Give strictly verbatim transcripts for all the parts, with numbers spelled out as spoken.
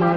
ప్రేమధార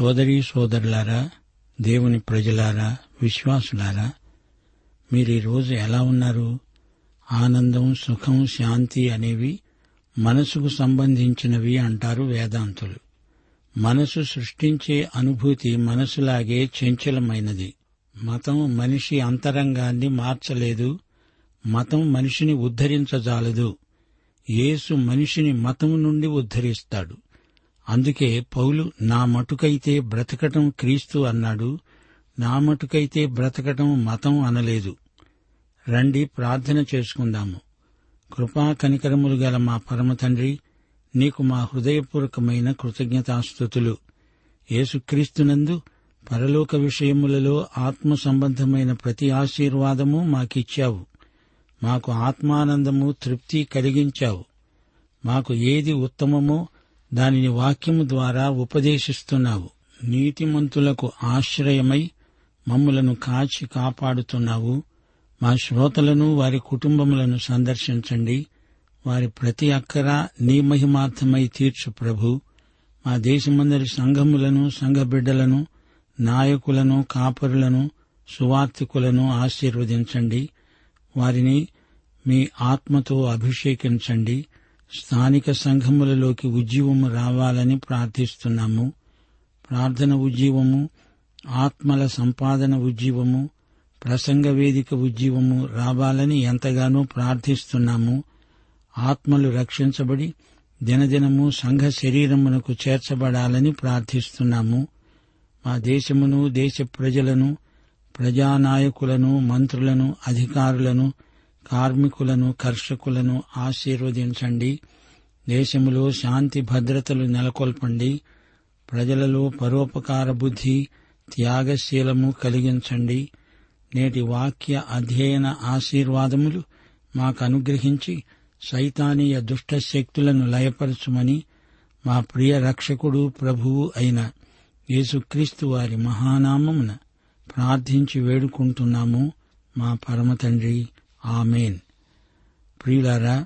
సోదరీ సోదరులారా, దేవుని ప్రజలారా, విశ్వాసులారా, మీరు ఈరోజు ఎలా ఉన్నారు? ఆనందం, సుఖం, శాంతి అనేవి మనసుకు సంబంధించినవి అంటారు వేదాంతులు. మనసు సృష్టించే అనుభూతి మనసులాగే చంచలమైనది. మతం మనిషి అంతరంగాన్ని మార్చలేదు. మతం మనిషిని ఉద్ధరించజాలదు. యేసు మనిషిని మతం నుండి ఉద్ధరిస్తాడు. అందుకే పౌలు నా మటుకైతే బ్రతకటం క్రీస్తు అన్నాడు. నా మటుకైతే బ్రతకటం మతం అనలేదు. రండి ప్రార్థన చేసుకుందాము. కృపా కనికరములు గల మా పరమతండ్రి, నీకు మా హృదయపూర్వకమైన కృతజ్ఞతాస్తుతులు. యేసుక్రీస్తునందు పరలోక విషయములలో ఆత్మ సంబంధమైన ప్రతి ఆశీర్వాదము మాకిచ్చావు. మాకు ఆత్మానందము, తృప్తి కలిగించావు. మాకు ఏది ఉత్తమమో దానిని వాక్యము ద్వారా ఉపదేశిస్తున్నావు. నీతిమంతులకు ఆశ్రయమై మమ్ములను కాచి కాపాడుతున్నావు. మా శ్రోతలను, వారి కుటుంబములను సందర్శించండి. వారి ప్రతి అక్కర నీ మహిమార్థమై తీర్చు ప్రభు. మా దేశమందరి సంఘములను, సంఘ బిడ్డలను, నాయకులను, కాపరులను, సువార్థికులను ఆశీర్వదించండి. వారిని మీ ఆత్మతో అభిషేకించండి. స్థానిక సంఘములలోకి ఉజ్జీవము రావాలని ప్రార్థిస్తున్నాము. ప్రార్థన ఉజ్జీవము, ఆత్మల సంపాదన ఉజ్జీవము, ప్రసంగ వేదిక ఉజ్జీవము రావాలని ఎంతగానో ప్రార్థిస్తున్నాము. ఆత్మలు రక్షించబడి దినదినము సంఘ శరీరమునకు చేర్చబడాలని ప్రార్థిస్తున్నాము. మా దేశమును, దేశ ప్రజలను, ప్రజానాయకులను, మంత్రులను, అధికారులను, కార్మికులను, కర్షకులను ఆశీర్వదించండి. దేశములో శాంతి భద్రతలు నెలకొల్పండి. ప్రజలలో పరోపకార బుద్ధి, త్యాగశీలము కలిగించండి. నేటి వాక్య అధ్యయన ఆశీర్వాదములు మాకు అనుగ్రహించి సైతానీయ దుష్టశక్తులను లయపరచుమని మా ప్రియ రక్షకుడు ప్రభువు అయిన యేసుక్రీస్తు వారి మహానామమున ప్రార్థించి వేడుకుంటున్నాము మా పరమ తండ్రి, ఆమెన్. ప్రియులారా,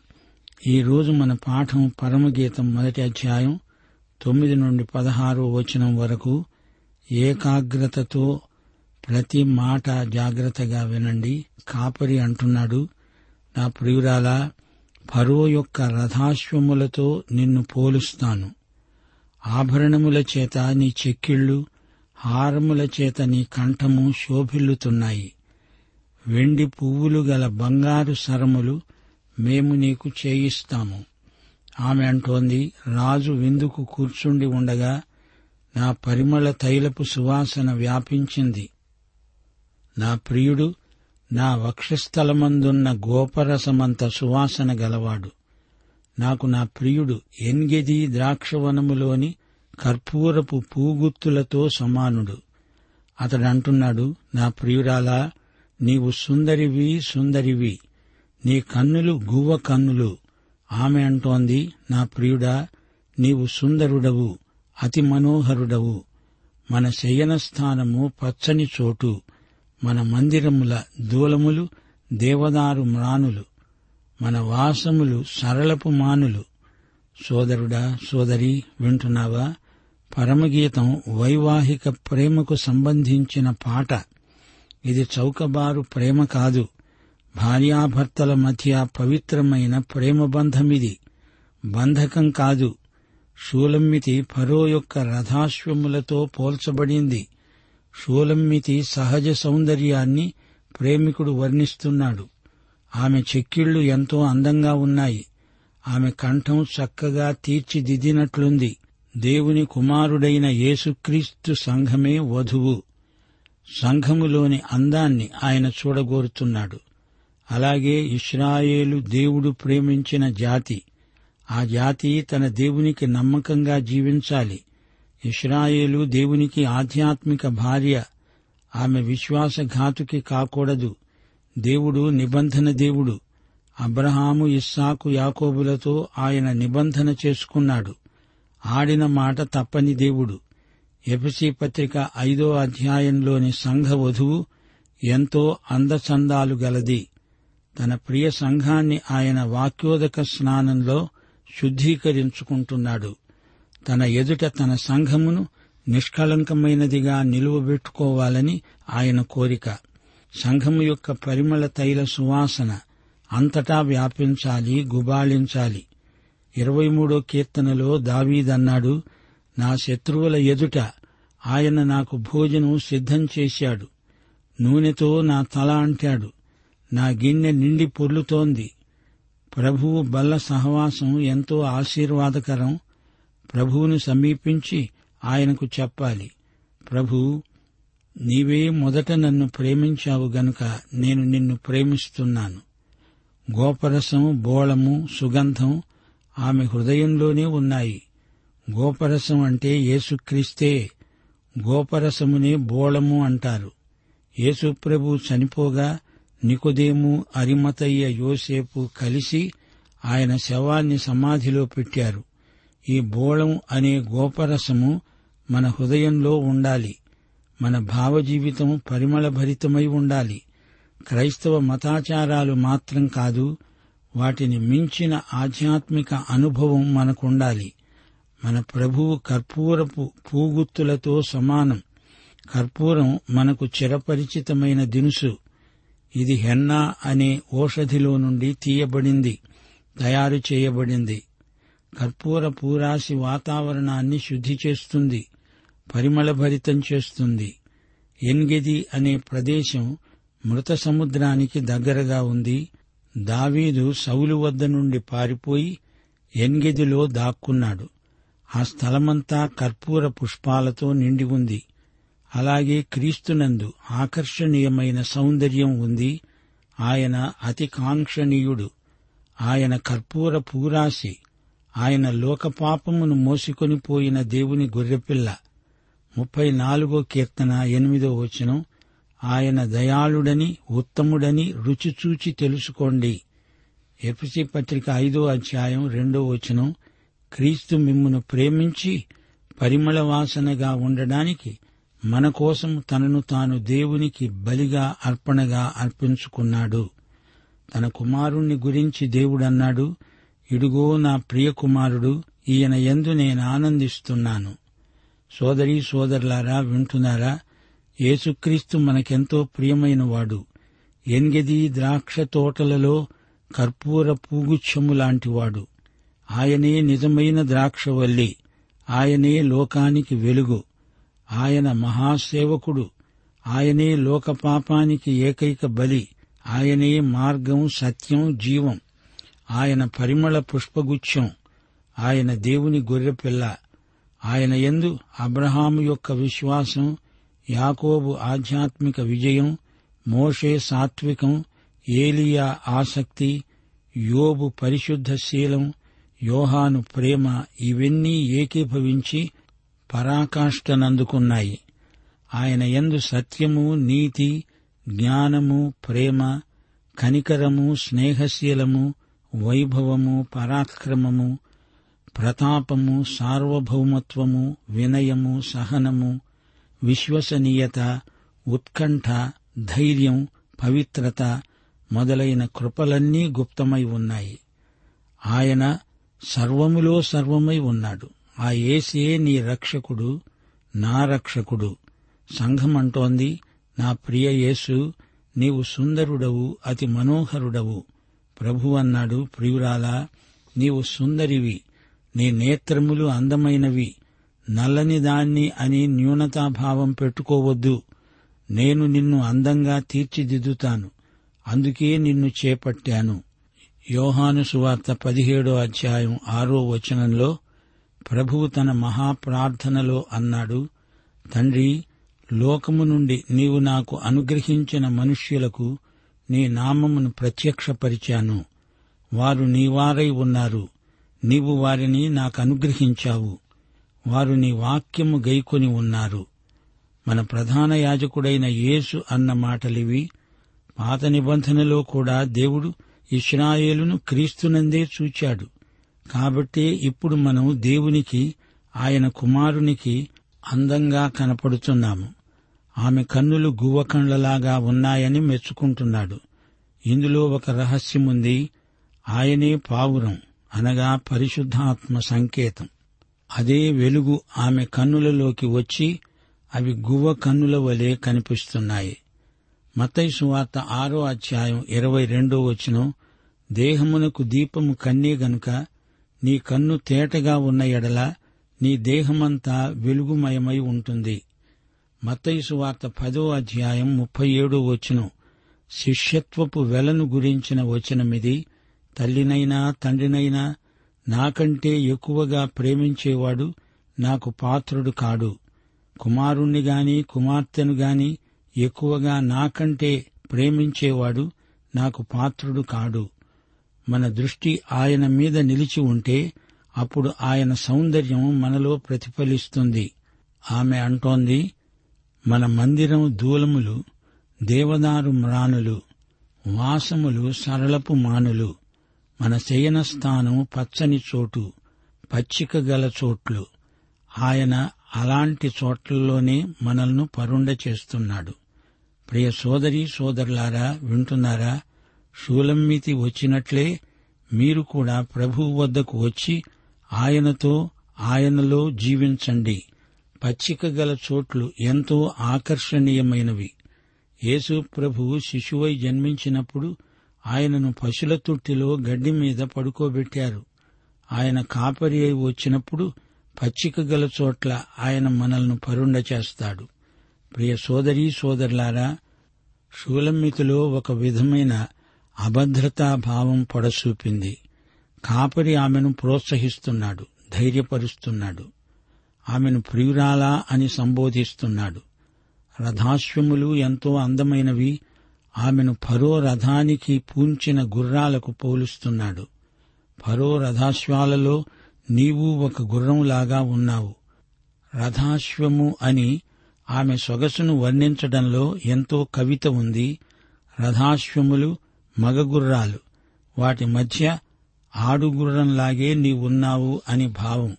ఈరోజు మన పాఠం పరమగీతం మొదటి అధ్యాయం తొమ్మిది నుండి పదహారో వచనం వరకు. ఏకాగ్రతతో ప్రతి మాట జాగ్రత్తగా వినండి. కాపరి అంటున్నాడు, నా ప్రియురాలా, ఫరో యొక్క రథాశ్వములతో నిన్ను పోలుస్తాను, ఆభరణముల చేత నీ చెక్కిళ్ళు, హారముల చేత నీ కంఠము శోభిల్లుతున్నాయి, వెండి పువ్వులు గల బంగారు సరములు మేము నీకు చేయిస్తాము. ఆమె అంటోంది, రాజు విందుకు కూర్చుండి ఉండగా నా పరిమళ తైలపు సువాసన వ్యాపించింది. నా ప్రియుడు నా వక్షస్థలమందున్న గోపరసమంత సువాసన గలవాడు. నాకు నా ప్రియుడు ఎన్గెది ద్రాక్షవనములోని కర్పూరపు పూగుత్తులతో సమానుడు. అతడంటున్నాడు, నా ప్రియురాలా, నీవు సుందరివి సుందరివి, నీ కన్నులు గువ్వ కన్నులు. ఆమె అంటోంది, నా ప్రియుడా, నీవు సుందరుడవు, అతి మనోహరుడవు. మన శయనస్థానము పచ్చని చోటు, మన మందిరముల దూలములు దేవదారు మ్రానులు, మన వాసములు సరళపు మానులు. సోదరుడా, సోదరి, వింటున్నావా? పరమగీతం వైవాహిక ప్రేమకు సంబంధించిన పాట. ఇది చౌకబారు ప్రేమ కాదు. భార్యాభర్తల మధ్య పవిత్రమైన ప్రేమబంధమిది, బంధకం కాదు. షూలమ్మితి ఫరో యొక్క రథాశ్వములతో పోల్చబడింది. షూలమ్మితి సహజ సౌందర్యాన్ని ప్రేమికుడు వర్ణిస్తున్నాడు. ఆమె చెక్కిళ్లు ఎంతో అందంగా ఉన్నాయి. ఆమె కంఠం చక్కగా తీర్చిదిద్దినట్లుంది. దేవుని కుమారుడైన యేసుక్రీస్తు సంఘమే వధువు. సంఘములోని అందాన్ని ఆయన చూడగోరుతున్నాడు. అలాగే ఇశ్రాయేలు దేవుడు ప్రేమించిన జాతి. ఆ జాతి తన దేవునికి నమ్మకంగా జీవించాలి. ఇశ్రాయేలు దేవునికి ఆధ్యాత్మిక భార్య. ఆమె విశ్వాసఘాతుకి కాకూడదు. దేవుడు నిబంధన దేవుడు. అబ్రహాము, ఇస్సాకు, యాకోబులతో ఆయన నిబంధన చేసుకున్నాడు. ఆడిన మాట తప్పని దేవుడు. ఎఫెసీ పత్రిక ఐదో అధ్యాయంలోని సంఘ వధువు ఎంతో అందచందాలు గలది. తన ప్రియ సంఘాన్ని ఆయన వాక్యోదక స్నానంలో శుద్ధీకరించుకుంటున్నాడు. తన ఎదుట తన సంఘమును నిష్కళంకమైనదిగా నిలువబెట్టుకోవాలని ఆయన కోరిక. సంఘము యొక్క పరిమళ తైల సువాసన అంతటా వ్యాపించాలి, గుబాళించాలి. ఇరవై మూడో కీర్తనలో దావీదన్నాడు, నా శత్రువుల ఎదుట ఆయన నాకు భోజనం సిద్ధం చేశాడు, నూనెతో నా తల అంటాడు, నా గిన్నె నిండి పొర్లుతోంది. ప్రభువు బల్ల సహవాసం ఎంతో ఆశీర్వాదకరం. ప్రభువును సమీపించి ఆయనకు చెప్పాలి, ప్రభూ, నీవే మొదట నన్ను ప్రేమించావు గనుక నేను నిన్ను ప్రేమిస్తున్నాను. గోపరసం, బోళము, సుగంధం ఆమె హృదయంలోనే ఉన్నాయి. గోపరసం అంటే యేసుక్రీస్తే. గోపరసమునే బోళము అంటారు. యేసుప్రభు చనిపోగా నికోదేము, అరిమతయ్య యోసేపు కలిసి ఆయన శవాన్ని సమాధిలో పెట్టారు. ఈ బోళం అనే గోపరసము మన హృదయంలో ఉండాలి. మన భావజీవితం పరిమళభరితమై ఉండాలి. క్రైస్తవ మతాచారాలు మాత్రం కాదు, వాటిని మించిన ఆధ్యాత్మిక అనుభవం మనకుండాలి. మన ప్రభువు కర్పూరపు పూగుత్తులతో సమానం. కర్పూరం మనకు చిరపరిచితమైన దినుసు. ఇది హెన్నా అనే ఔషధిలో నుండి తీయబడింది, తయారు చేయబడింది. కర్పూర పూరాసి వాతావరణాన్ని శుద్ధి చేస్తుంది, పరిమళభరితం చేస్తుంది. ఎన్గెది అనే ప్రదేశం మృత సముద్రానికి దగ్గరగా ఉంది. దావీదు సౌలు వద్ద నుండి పారిపోయి ఎన్గెదిలో దాక్కున్నాడు. ఆ స్థలమంతా కర్పూర పుష్పాలతో నిండి ఉంది. అలాగే క్రీస్తునందు ఆకర్షణీయమైన సౌందర్యం ఉంది. ఆయన అతి కాంక్షణీయుడు. ఆయన కర్పూర పూరాసి. ఆయన లోకపాపమును మోసుకొని పోయిన దేవుని గొర్రెపిల్ల. ముప్పై నాలుగో కీర్తన ఎనిమిదో వచనం, ఆయన దయాళుడని ఉత్తముడని రుచిచూచి తెలుసుకోండి. ఎఫెసీ పత్రిక ఐదో అధ్యాయం రెండో వచనం, క్రీస్తు మిమ్మును ప్రేమించి పరిమళ వాసనగా ఉండడానికి మన కోసం తనను తాను దేవునికి బలిగా అర్పణగా అర్పించుకున్నాడు. తన కుమారుణ్ణి గురించి దేవుడన్నాడు, ఇడుగో నా ప్రియకుమారుడు, ఈయన యందు నేను ఆనందిస్తున్నాను. సోదరీ సోదరులారా, వింటున్నారా? యేసుక్రీస్తు మనకెంతో ప్రియమైనవాడు. ఎన్గెది ద్రాక్ష తోటలలో కర్పూర పూగుచ్ఛము లాంటివాడు. ఆయనే నిజమైన ద్రాక్షవల్లి, ఆయనే లోకానికి వెలుగు, ఆయన మహాసేవకుడు, ఆయనే లోకపాపానికి ఏకైక బలి, ఆయనే మార్గం, సత్యం, జీవం, ఆయన పరిమళ పుష్పగుచ్ఛం, ఆయన దేవుని గొర్రెపిల్ల. ఆయన యందు అబ్రహాము యొక్క విశ్వాసం, యాకోబు ఆధ్యాత్మిక విజయం, మోషే సాత్వికం, ఏలియా ఆసక్తి, యోబు పరిశుద్ధ శీలం, యోహాను ప్రేమ ఇవన్నీ ఏకీభవించి పరాకాష్ఠనందుకున్నాయి. ఆయన యందు సత్యము, నీతి, జ్ఞానము, ప్రేమ, కనికరము, స్నేహశీలము, వైభవము, పరాక్రమము, ప్రతాపము, సార్వభౌమత్వము, వినయము, సహనము, విశ్వసనీయత, ఉత్కంఠ, ధైర్యం, పవిత్రత మొదలైన కృపలన్నీ గుప్తమై ఉన్నాయి. ఆయన సర్వములో సర్వమై ఉన్నాడు. ఆ యేసే నీ రక్షకుడు, నా రక్షకుడు. సంఘమంటోంది, నా ప్రియ యేసు, నీవు సుందరుడవు, అతి మనోహరుడవు. ప్రభు అన్నాడు, ప్రియురాలా, నీవు సుందరివి, నీ నేత్రములు అందమైనవి. నల్లని దాన్ని అని న్యూనతాభావం పెట్టుకోవద్దు. నేను నిన్ను అందంగా తీర్చిదిద్దుతాను, అందుకే నిన్ను చేపట్టాను. యోహాను సువార్త పదిహేడో అధ్యాయం ఆరో వచనంలో ప్రభువు తన మహాప్రార్థనలో అన్నాడు, తండ్రి, లోకము నుండి నీవు నాకు అనుగ్రహించిన మనుష్యులకు నీ నామమును ప్రత్యక్షపరిచాను. వారు నీవారై ఉన్నారు. నీవు వారిని నాకు అనుగ్రహించావు. వారు నీ వాక్యము గైకొని ఉన్నారు. మన ప్రధాన యాజకుడైన యేసు అన్న మాటలివి. పాత నిబంధనలో కూడా దేవుడు ఇశ్రాయేలును క్రీస్తునందే చూచాడు. కాబట్టే ఇప్పుడు మనం దేవునికి, ఆయన కుమారునికి అందంగా కనపడుతున్నాము. ఆమె కన్నులు గువ్వకండ్లలాగా ఉన్నాయని మెచ్చుకుంటున్నాడు. ఇందులో ఒక రహస్యముంది. ఆయనే పావురం, అనగా పరిశుద్ధాత్మ సంకేతం. అదే వెలుగు ఆమె కన్నులలోకి వచ్చి అవి గువ్వ కన్నుల వలె కనిపిస్తున్నాయి. మత్తయి సువార్త ఆరో అధ్యాయం ఇరవై రెండో వచనం, దేహమునకు దీపము కన్నే గనుక నీ కన్ను తేటగా ఉన్న ఎడల నీ దేహమంతా వెలుగుమయమై ఉంటుంది. మత్తయి సువార్త పదో అధ్యాయం ముప్పై ఏడో వచనం, శిష్యత్వపు వెలను గురించిన వచనమిది. తల్లినైనా తండ్రినైనా నాకంటే ఎక్కువగా ప్రేమించేవాడు నాకు పాత్రుడు కాడు. కుమారుణ్ణి గాని కుమార్తెను గాని ఎక్కువగా నాకంటే ప్రేమించేవాడు నాకు పాత్రుడు కాడు. మన దృష్టి ఆయన మీద నిలిచి ఉంటే అప్పుడు ఆయన సౌందర్యం మనలో ప్రతిఫలిస్తుంది. ఆమె అంటోంది, మన మందిరం దూలములు, దేవదారు మ్రానులు, వాసములు సరళపు మానులు, మన శయనస్థానం పచ్చని చోటు, పచ్చిక గల చోట్లు. ఆయన అలాంటి చోట్లలోనే మనల్ని పరుండ చేస్తున్నాడు. ప్రియ సోదరీ సోదరులారా, వింటున్నారా? షూలమ్మితి వచ్చినట్లే మీరు కూడా ప్రభువు వద్దకు వచ్చి ఆయనతో, ఆయనలో జీవించండి. పచ్చిక గల చోట్లు ఎంతో ఆకర్షణీయమైనవి. యేసు ప్రభువు శిశువై జన్మించినప్పుడు ఆయనను పశుల తొట్టిలో గడ్డి మీద పడుకోబెట్టారు. ఆయన కాపరి అయి వచ్చినప్పుడు పచ్చిక గల చోట్ల ఆయన మనల్ని పరుండ చేస్తాడు. ప్రియ సోదరీ సోదరులారా, షూలమ్మితిలో ఒక విధమైన అభద్రతాభావం పొడసూపింది. కాపరి ఆమెను ప్రోత్సహిస్తున్నాడు, ధైర్యపరుస్తున్నాడు. ఆమెను ప్రియురాలా అని సంబోధిస్తున్నాడు. రథాశ్వములు ఎంతో అందమైనవి. ఆమెను ఫరో రథానికి పూంచిన గుర్రాలకు పోలుస్తున్నాడు. ఫరో రథాశ్వాలలో నీవు ఒక గుర్రంలాగా ఉన్నావు. రథాశ్వము అని ఆమె సొగసును వర్ణించడంలో ఎంతో కవిత ఉంది. రథాశ్వములు మగగుర్రాలు, వాటి మధ్య ఆడుగుర్రంలాగే నీవున్నావు అని భావం.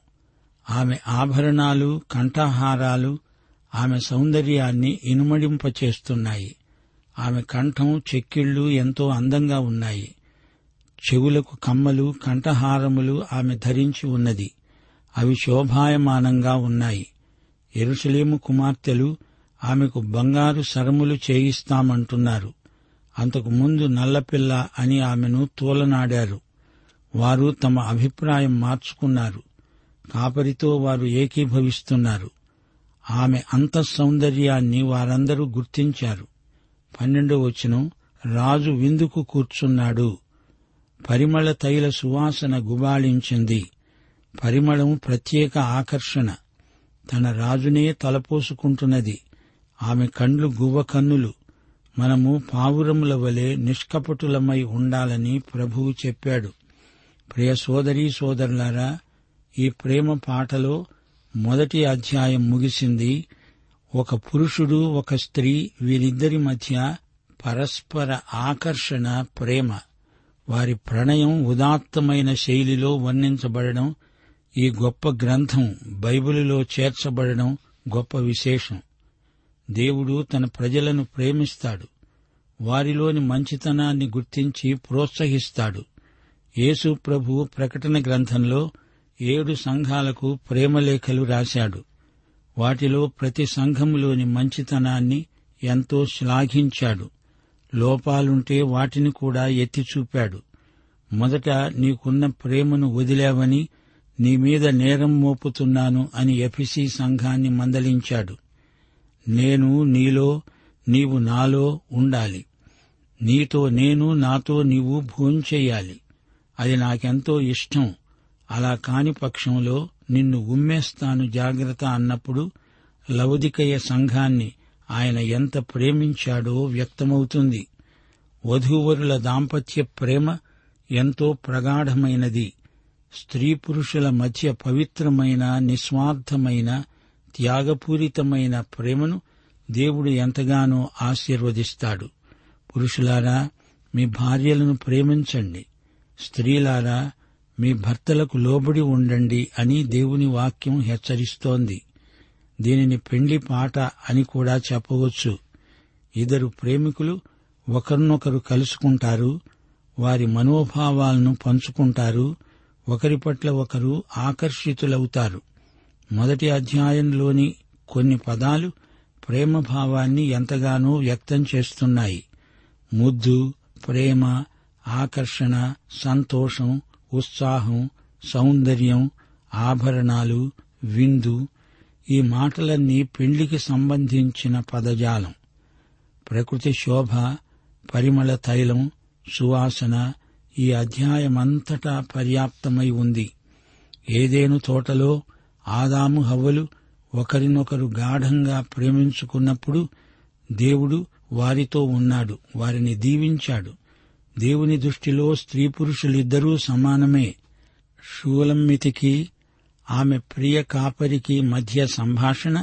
ఆమె ఆభరణాలు, కంఠహారాలు ఆమె సౌందర్యాన్ని ఇనుమడింపచేస్తున్నాయి. ఆమె కంఠం, చెక్కిళ్లు ఎంతో అందంగా ఉన్నాయి. చెవులకు కమ్మలు, కంఠహారములు ఆమె ధరించి ఉన్నది. అవి శోభాయమానంగా ఉన్నాయి. యెరూషలేము కుమార్తెలు ఆమెకు బంగారు సరములు చేయిస్తామంటున్నారు. అంతకు ముందు నల్లపిల్ల అని ఆమెను తూలనాడారు. వారు తమ అభిప్రాయం మార్చుకున్నారు. కాపరితో వారు ఏకీభవిస్తున్నారు. ఆమె అంతఃసౌందర్యాన్ని వారందరూ గుర్తించారు. పన్నెండో వచనం, రాజు విందుకు కూర్చున్నాడు. పరిమళ తైల సువాసన గుబాళించింది. పరిమళం ప్రత్యేక ఆకర్షణ. తన రాజునే తలపోసుకుంటున్నది. ఆమె కండ్లు గువ్వ కన్నులు. మనము పావురముల వలె నిష్కపటులమై ఉండాలని ప్రభువు చెప్పాడు. ప్రియ సోదరీ సోదరులారా, ఈ ప్రేమ పాటలో మొదటి అధ్యాయం ముగిసింది. ఒక పురుషుడు, ఒక స్త్రీ, వీరిద్దరి మధ్య పరస్పర ఆకర్షణ, ప్రేమ. వారి ప్రణయం ఉదాత్తమైన శైలిలో వర్ణించబడడం, ఈ గొప్ప గ్రంథం బైబిలులో చేర్చబడడం గొప్ప విశేషం. దేవుడు తన ప్రజలను ప్రేమిస్తాడు. వారిలోని మంచితనాన్ని గుర్తించి ప్రోత్సహిస్తాడు. యేసు ప్రభు ప్రకటన గ్రంథంలో ఏడు సంఘాలకు ప్రేమలేఖలు రాశాడు. వాటిలో ప్రతి సంఘంలోని మంచితనాన్ని ఎంతో శ్లాఘించాడు. లోపాలుంటే వాటిని కూడా ఎత్తిచూపాడు. మొదట నీకున్న ప్రేమను వదిలావని, నీమీద నేరం మోపుతున్నాను అని ఎఫెసీ సంఘాన్ని మందలించాడు. నేను నీలో, నీవు నాలో ఉండాలి. నీతో నేను, నాతో నీవు భోంచేయాలి. అది నాకెంతో ఇష్టం. అలా కాని పక్షంలో నిన్ను ఉమ్మేస్తాను, జాగ్రత్త అన్నప్పుడు లవొదికయ సంఘాన్ని ఆయన ఎంత ప్రేమించాడో వ్యక్తమవుతుంది. వధూవరుల దాంపత్య ప్రేమ ఎంతో ప్రగాఢమైనది. స్త్రీ పురుషుల మధ్య పవిత్రమైన, నిస్వార్థమైన, త్యాగపూరితమైన ప్రేమను దేవుడు ఎంతగానో ఆశీర్వదిస్తాడు. పురుషులారా, మీ భార్యలను ప్రేమించండి. స్త్రీలారా, మీ భర్తలకు లోబడి ఉండండి అని దేవుని వాక్యం హెచ్చరిస్తోంది. దీనిని పెండ్లి పాట అని కూడా చెప్పవచ్చు. ఇద్దరు ప్రేమికులు ఒకరినొకరు కలుసుకుంటారు. వారి మనోభావాలను పంచుకుంటారు. ఒకరి పట్ల ఒకరు ఆకర్షితులవుతారు. మొదటి అధ్యాయంలోని కొన్ని పదాలు ప్రేమభావాన్ని ఎంతగానో వ్యక్తం చేస్తున్నాయి. ముద్దు, ప్రేమ, ఆకర్షణ, సంతోషం, ఉత్సాహం, సౌందర్యం, ఆభరణాలు, విందు. ఈ మాటలన్నీ పెళ్లికి సంబంధించిన పదజాలం. ప్రకృతి శోభ, పరిమళ తైలం, సువాసన ఈ అధ్యాయమంతటా పర్యాప్తమై ఉంది. ఏదేను తోటలో ఆదాము హవ్వలు ఒకరినొకరు గాఢంగా ప్రేమించుకున్నప్పుడు దేవుడు వారితో ఉన్నాడు, వారిని దీవించాడు. దేవుని దృష్టిలో స్త్రీ పురుషులిద్దరూ సమానమే. షూలమ్మితికి ఆమె ప్రియ కాపరికి మధ్య సంభాషణ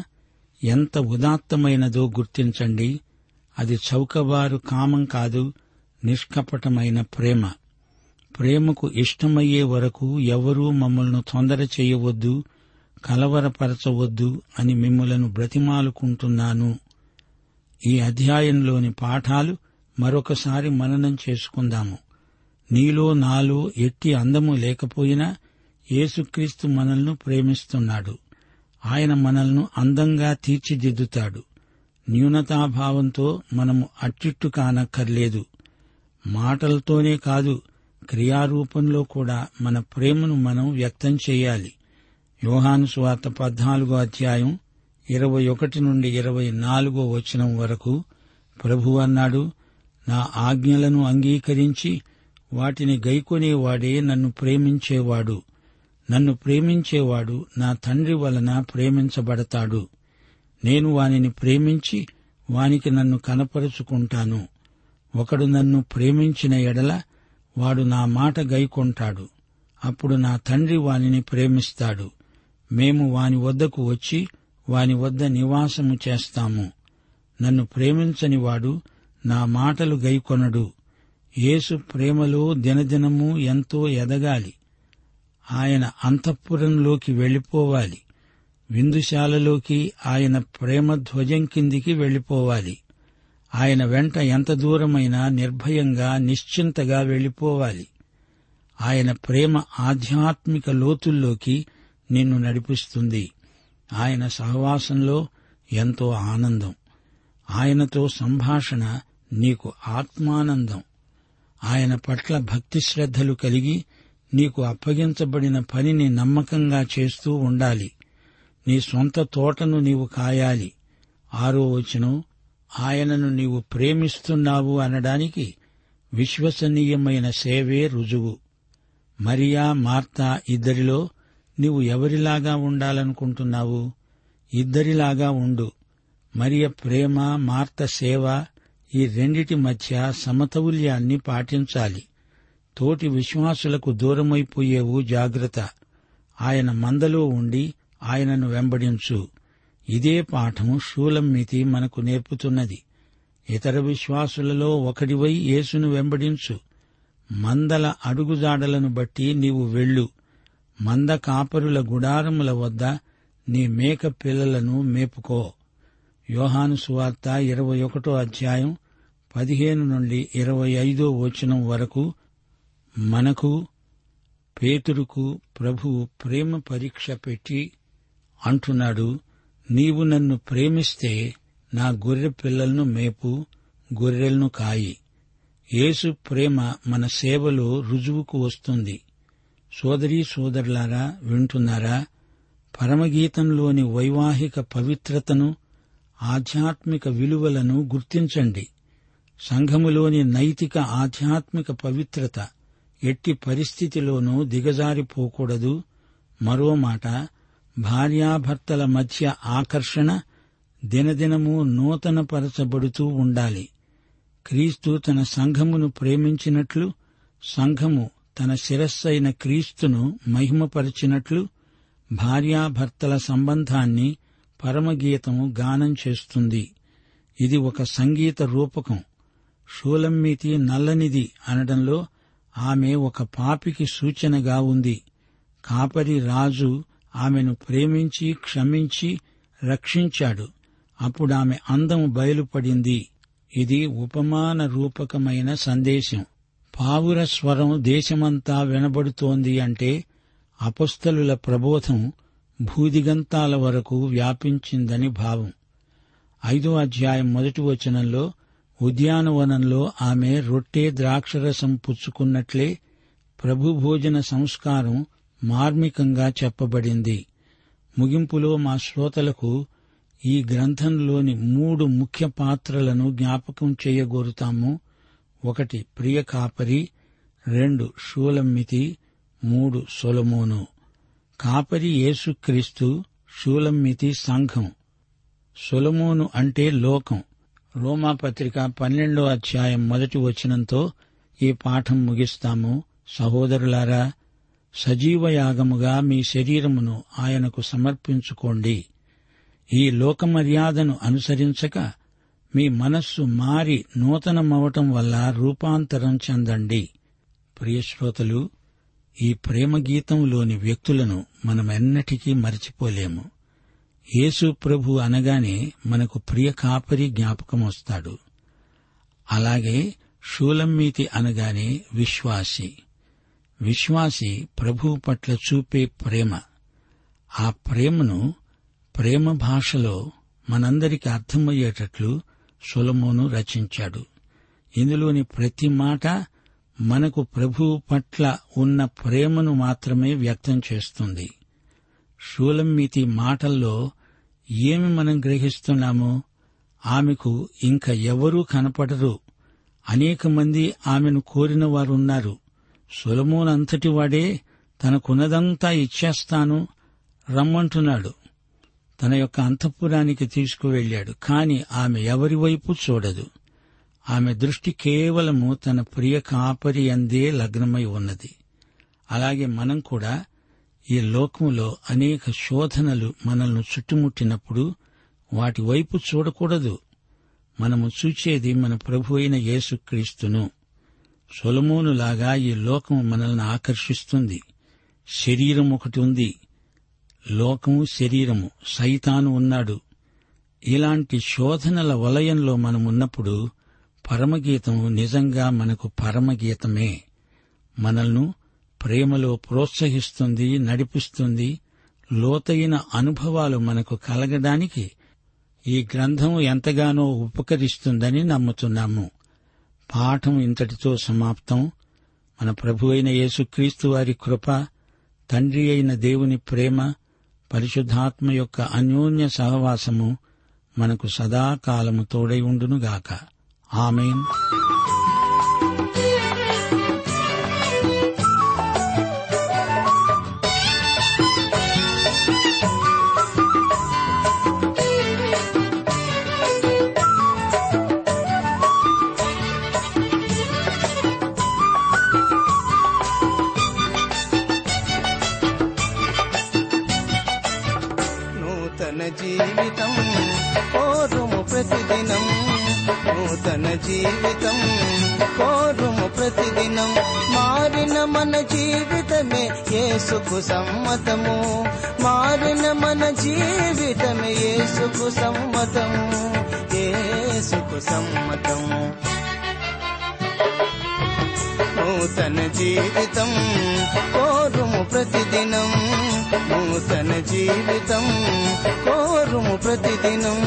ఎంత ఉదాత్తమైనదో గుర్తించండి. అది చౌకబారు కామం కాదు, నిష్కపటమైన ప్రేమ. ప్రేమకు ఇష్టమయ్యే వరకు ఎవరూ మమ్మల్ని తొందర చేయవద్దు, కలవరపరచవద్దు అని మిమ్మలను బ్రతిమాలుకుంటున్నాను. ఈ అధ్యాయంలోని పాఠాలు మరొకసారి మననం చేసుకుందాము. నీలో, నాలో ఎట్టి అందము లేకపోయినా యేసుక్రీస్తు మనల్ని ప్రేమిస్తున్నాడు. ఆయన మనల్ని అందంగా తీర్చిదిద్దుతాడు. న్యూనతాభావంతో మనము అట్టిట్టు కానక్కర్లేదు. మాటలతోనే కాదు, క్రియారూపంలో కూడా మన ప్రేమను మనం వ్యక్తం చేయాలి. యోహాను సువార్త పద్నాలుగో అధ్యాయం ఇరవై ఒకటి నుండి ఇరవై నాలుగో వచనం వరకు ప్రభువు అన్నాడు, నా ఆజ్ఞలను అంగీకరించి వాటిని గైకొనేవాడే నన్ను ప్రేమించేవాడు. నన్ను ప్రేమించేవాడు నా తండ్రి వలన ప్రేమించబడతాడు. నేను వానిని ప్రేమించి వానికి నన్ను కనపరుచుకుంటాను. ఒకడు నన్ను ప్రేమించిన ఎడల వాడు నా మాట గైకొంటాడు. అప్పుడు నా తండ్రి వానిని ప్రేమిస్తాడు. మేము వాని వద్దకు వచ్చి వాని వద్ద నివాసము చేస్తాము. నన్ను ప్రేమించని వాడు నా మాటలు గైకొనడు. యేసు ప్రేమలో దినదినము ఎంతో ఎదగాలి. ఆయన అంతఃపురంలోకి వెళ్లిపోవాలి. విందుశాలలోకి ఆయన ప్రేమధ్వజం కిందికి వెళ్లిపోవాలి. ఆయన వెంట ఎంత దూరమైనా నిర్భయంగా నిశ్చింతగా వెళ్లిపోవాలి. ఆయన ప్రేమ ఆధ్యాత్మిక లోతుల్లోకి నిన్ను నడిపిస్తుంది. ఆయన సహవాసంలో ఎంతో ఆనందం. ఆయనతో సంభాషణ నీకు ఆత్మానందం. ఆయన పట్ల భక్తి శ్రద్ధలు కలిగి నీకు అప్పగించబడిన పనిని నమ్మకంగా చేస్తూ ఉండాలి. నీ సొంత తోటను నీవు కాయాలి. ఆరో వచనం, ఆయనను నీవు ప్రేమిస్తున్నావు అనడానికి విశ్వసనీయమైన సేవే రుజువు. మరియా, మార్తా ఇద్దరిలో నీవు ఎవరిలాగా ఉండాలనుకుంటున్నావు? ఇద్దరిలాగా ఉండు. మరియ ప్రేమ, మార్త సేవ, ఈ రెండిటి మధ్య సమతౌల్యాన్ని పాటించాలి. తోటి విశ్వాసులకు దూరమైపోయేవు జాగ్రత్త. ఆయన మందలో ఉండి ఆయనను వెంబడించు. ఇదే పాఠము షూలమ్మితి మనకు నేర్పుతున్నది. ఇతర విశ్వాసులలో ఒకడివై యేసును వెంబడించు. మందల అడుగుజాడలను బట్టి నీవు వెళ్ళు. మంద కాపరుల గుడారముల వద్ద నీ మేక పిల్లలను మేపుకో. యోహాను సువార్త ఇరవై ఒకటో అధ్యాయం పదిహేను నుండి ఇరవై ఐదో వచనం వరకు మనకు, పేతురుకు ప్రభువు ప్రేమ పరీక్ష పెట్టి అంటున్నాడు, నీవు నన్ను ప్రేమిస్తే నా గొర్రె పిల్లలను మేపు, గొర్రెలను కాయి. యేసు ప్రేమ మన సేవలో రుజువుకు వస్తుంది. సోదరీ సోదరులారా, వింటున్నారా? పరమగీతంలోని వైవాహిక పవిత్రతను, ఆధ్యాత్మిక విలువలను గుర్తించండి. సంఘములోని నైతిక ఆధ్యాత్మిక పవిత్రత ఎట్టి పరిస్థితిలోనూ దిగజారిపోకూడదు. మరో మాట, భార్యాభర్తల మధ్య ఆకర్షణ దినదినము నూతనపరచబడుతూ ఉండాలి. క్రీస్తు తన సంఘమును ప్రేమించినట్లు, సంఘము తన శిరస్సైన క్రీస్తును మహిమపరిచినట్లు భార్యాభర్తల సంబంధాన్ని పరమగీతము గానం చేస్తుంది. ఇది ఒక సంగీత రూపకం. షూలమ్మితి నల్లనిది అనడంలో ఆమె ఒక పాపికి సూచనగా ఉంది. కాపరి రాజు ఆమెను ప్రేమించి, క్షమించి, రక్షించాడు. అప్పుడామె అందము బయలుపడింది. ఇది ఉపమాన రూపకమైన సందేశం. పావుర స్వరం దేశమంతా వినబడుతోంది అంటే అపొస్తలుల ప్రబోధం భూదిగంతాల వరకు వ్యాపించిందని భావం. ఐదో అధ్యాయం మొదటి వచనంలో, ఉద్యానవనంలో ఆమె రొట్టె ద్రాక్షరసం పుచ్చుకున్నట్లే ప్రభుభోజన సంస్కారం మార్మికంగా చెప్పబడింది. ముగింపులో మా శ్రోతలకు ఈ గ్రంథంలోని మూడు ముఖ్య పాత్రలను జ్ఞాపకం చేయగోరుతాము. ఒకటి ప్రియ కాపరి, రెండు షూలమ్మితి, మూడు సొలొమోను. కాపరి యేసుక్రీస్తు, షూలమ్మితి సంఘం, సొలొమోను అంటే లోకం. రోమాపత్రిక పన్నెండో అధ్యాయం మొదటి వచనంతో ఈ పాఠం ముగిస్తాము. సహోదరులారా, సజీవయాగముగా మీ శరీరమును ఆయనకు సమర్పించుకోండి. ఈ లోకమర్యాదను అనుసరించక మీ మనస్సు మారి నూతనమవటం వల్ల రూపాంతరం చెందండి. ప్రియశ్రోతలు, ఈ ప్రేమగీతంలోని వ్యక్తులను మనమెన్నటికీ మరచిపోలేము. యేసు ప్రభు అనగానే మనకు ప్రియ కాపరి జ్ఞాపకమొస్తాడు. అలాగే షూలమ్మితి అనగానే విశ్వాసి. విశ్వాసి ప్రభువు పట్ల చూపే ప్రేమ, ఆ ప్రేమను ప్రేమ భాషలో మనందరికీ అర్థమయ్యేటట్లు సొలొమోను రచించాడు. ఇందులోని ప్రతి మాట మనకు ప్రభువు పట్ల ఉన్న ప్రేమను మాత్రమే వ్యక్తం చేస్తుంది. షూలమ్మితి మాటల్లో ఏమి మనం గ్రహిస్తున్నాము? ఆమెకు ఇంక ఎవరూ కనపడరు. అనేక మంది ఆమెను కోరిన వారున్నారు. సొలొమోను అంతటివాడే తనకున్నదంతా ఇచ్చేస్తాను రమ్మంటున్నాడు. తన యొక్క అంతఃపురానికి తీసుకువెళ్లాడు. కాని ఆమె ఎవరి వైపు చూడదు. ఆమె దృష్టి కేవలము తన ప్రియ కాపరి అందే లగ్నమై ఉన్నది. అలాగే మనం కూడా ఈ లోకంలో అనేక శోధనలు మనల్ని చుట్టుముట్టినప్పుడు వాటి వైపు చూడకూడదు. మనము చూచేది మన ప్రభు అయిన యేసుక్రీస్తును. సొలొమోనులాగా ఈ లోకం మనల్ని ఆకర్షిస్తుంది. శరీరం ఒకటి ఉంది, లోకము శరీరము, సైతాను ఉన్నాడు. ఇలాంటి శోధనల వలయంలో మనమున్నప్పుడు పరమగీతము నిజంగా మనకు పరమగీతమే. మనల్ను ప్రేమలో ప్రోత్సహిస్తుంది, నడిపిస్తుంది. లోతైన అనుభవాలు మనకు కలగడానికి ఈ గ్రంథం ఎంతగానో ఉపకరిస్తుందని నమ్ముతున్నాము. పాఠం ఇంతటితో సమాప్తం. మన ప్రభు అయిన యేసుక్రీస్తు వారి కృప, తండ్రి అయిన దేవుని ప్రేమ, పరిశుద్ధాత్మ యొక్క అన్యోన్య సహవాసము మనకు సదాకాలము తోడై ఉండునుగాక. ఆమేన్. జీవితం కోరుము ప్రతిదినం, నూతన జీవితం కోరుము ప్రతిదినం. మారిన మన జీవితమే యేసుకు సమ్మతము, మారిన మన జీవితమే యేసుకు సమ్మతము, యేసుకు సమ్మతము. నూతన జీవితం కోరుము ప్రతిదినం, నూతన జీవితం కోరుము ప్రతిదినం.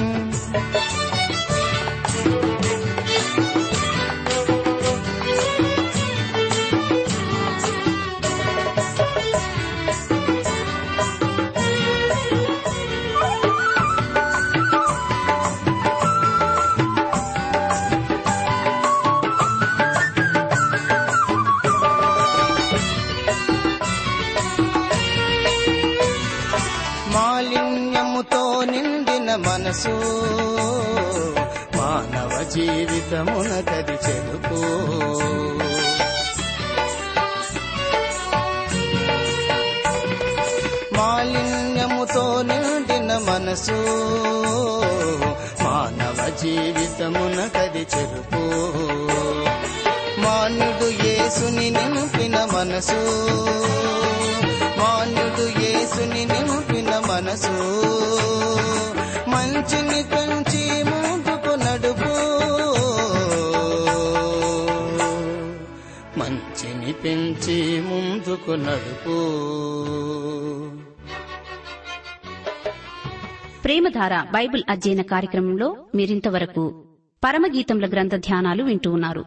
మనసు మానవ జీవితమున కది చెలుపు, మాలిన్యముతో నిండిన మనసు మానవ జీవితమున కది చెలుపు. మాన్యుడు యేసుని నింపిన మనసు, మాన్యుడు యేసుని నింపిన మనసు. మంచిని కంచి ముందుకు నడుపు, మంచిని పెంచి ముందుకు నడుపు. ప్రేమధార బైబిల్ అధ్యయన కార్యక్రమంలో మీరింతవరకు పరమగీతముల గ్రంథ ధ్యానాలు వింటూ ఉన్నారు.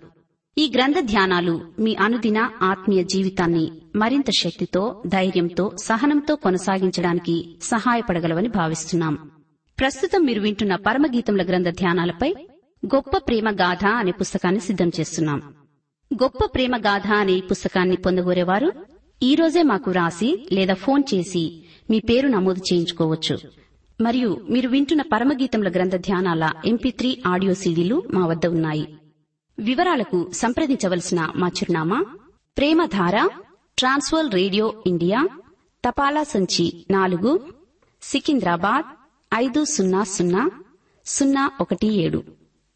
ఈ గ్రంథ ధ్యానాలు మీ అనుదిన ఆత్మీయ జీవితాన్ని మరింత శక్తితో, ధైర్యంతో, సహనంతో కొనసాగించడానికి సహాయపడగలవని భావిస్తున్నాం. ప్రస్తుతం మీరు వింటున్న పరమగీతముల గ్రంథ ధ్యానాలపై గొప్ప ప్రేమ గాథ అనే పుస్తకాన్ని సిద్ధం చేస్తున్నాం. గొప్ప ప్రేమ గాథ అనే ఈ పుస్తకాన్ని పొందగోరేవారు ఈ రోజే మాకు రాసి లేదా ఫోన్ చేసి మీ పేరు నమోదు చేయించుకోవచ్చు. మరియు మీరు వింటున్న పరమగీతముల గ్రంథ ధ్యానాల ఎంపీ త్రీ ఆడియో సీడీలు మా వద్ద ఉన్నాయి. వివరాలకు సంప్రదించవలసిన మా చిరునామా ప్రేమధార ట్రాన్స్‌వరల్డ్ రేడియో ఇండియా, తపాలా సంచి నాలుగు, సికింద్రాబాద్ ఐదు సున్నా సున్నా సున్నా ఒకటి ఏడు.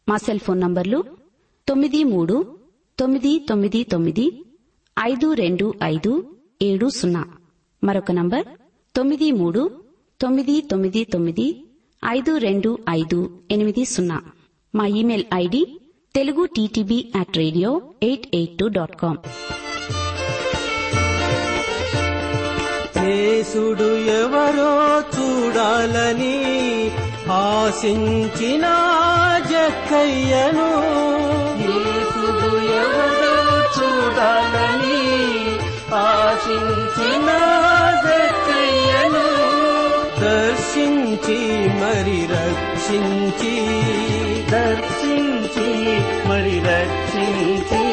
మా సెల్ ఫోన్ నంబర్లు తొమ్మిది మూడు తొమ్మిది తొమ్మిది తొమ్మిది ఐదు రెండు ఐదు ఏడు సున్నా. మరొక నంబర్ తొమ్మిది మూడు తొమ్మిది తొమ్మిది తొమ్మిది ఐదు రెండు ఐదు ఎనిమిది సున్నా. మా email ID Telugu TTB at radio eight eight two dot com. యేసుడు ఎవరో చూడాలని ఆశించిన జక్కయ్యను, యేసుడు ఎవరో చూడాలని ఆశించిన జక్కయ్యను, దర్శించి మరి రక్షించి, దర్శించి మరి రక్షించి,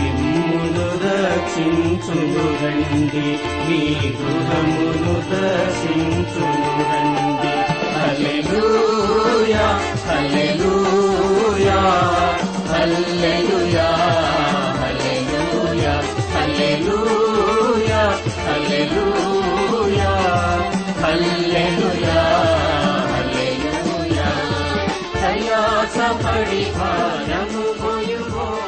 నిమ్మును రక్షించును రండి, మీ గృహమును దర్శించును రండి. హల్లెలూయా, హల్లెలూయా, హల్లెలూయా, హల్లెలూయా, హల్లెలూయా, హల్లెలూయా, హల్లెలూయా, హల్లెలూయా. దయాసపడి భారము పోయుమో.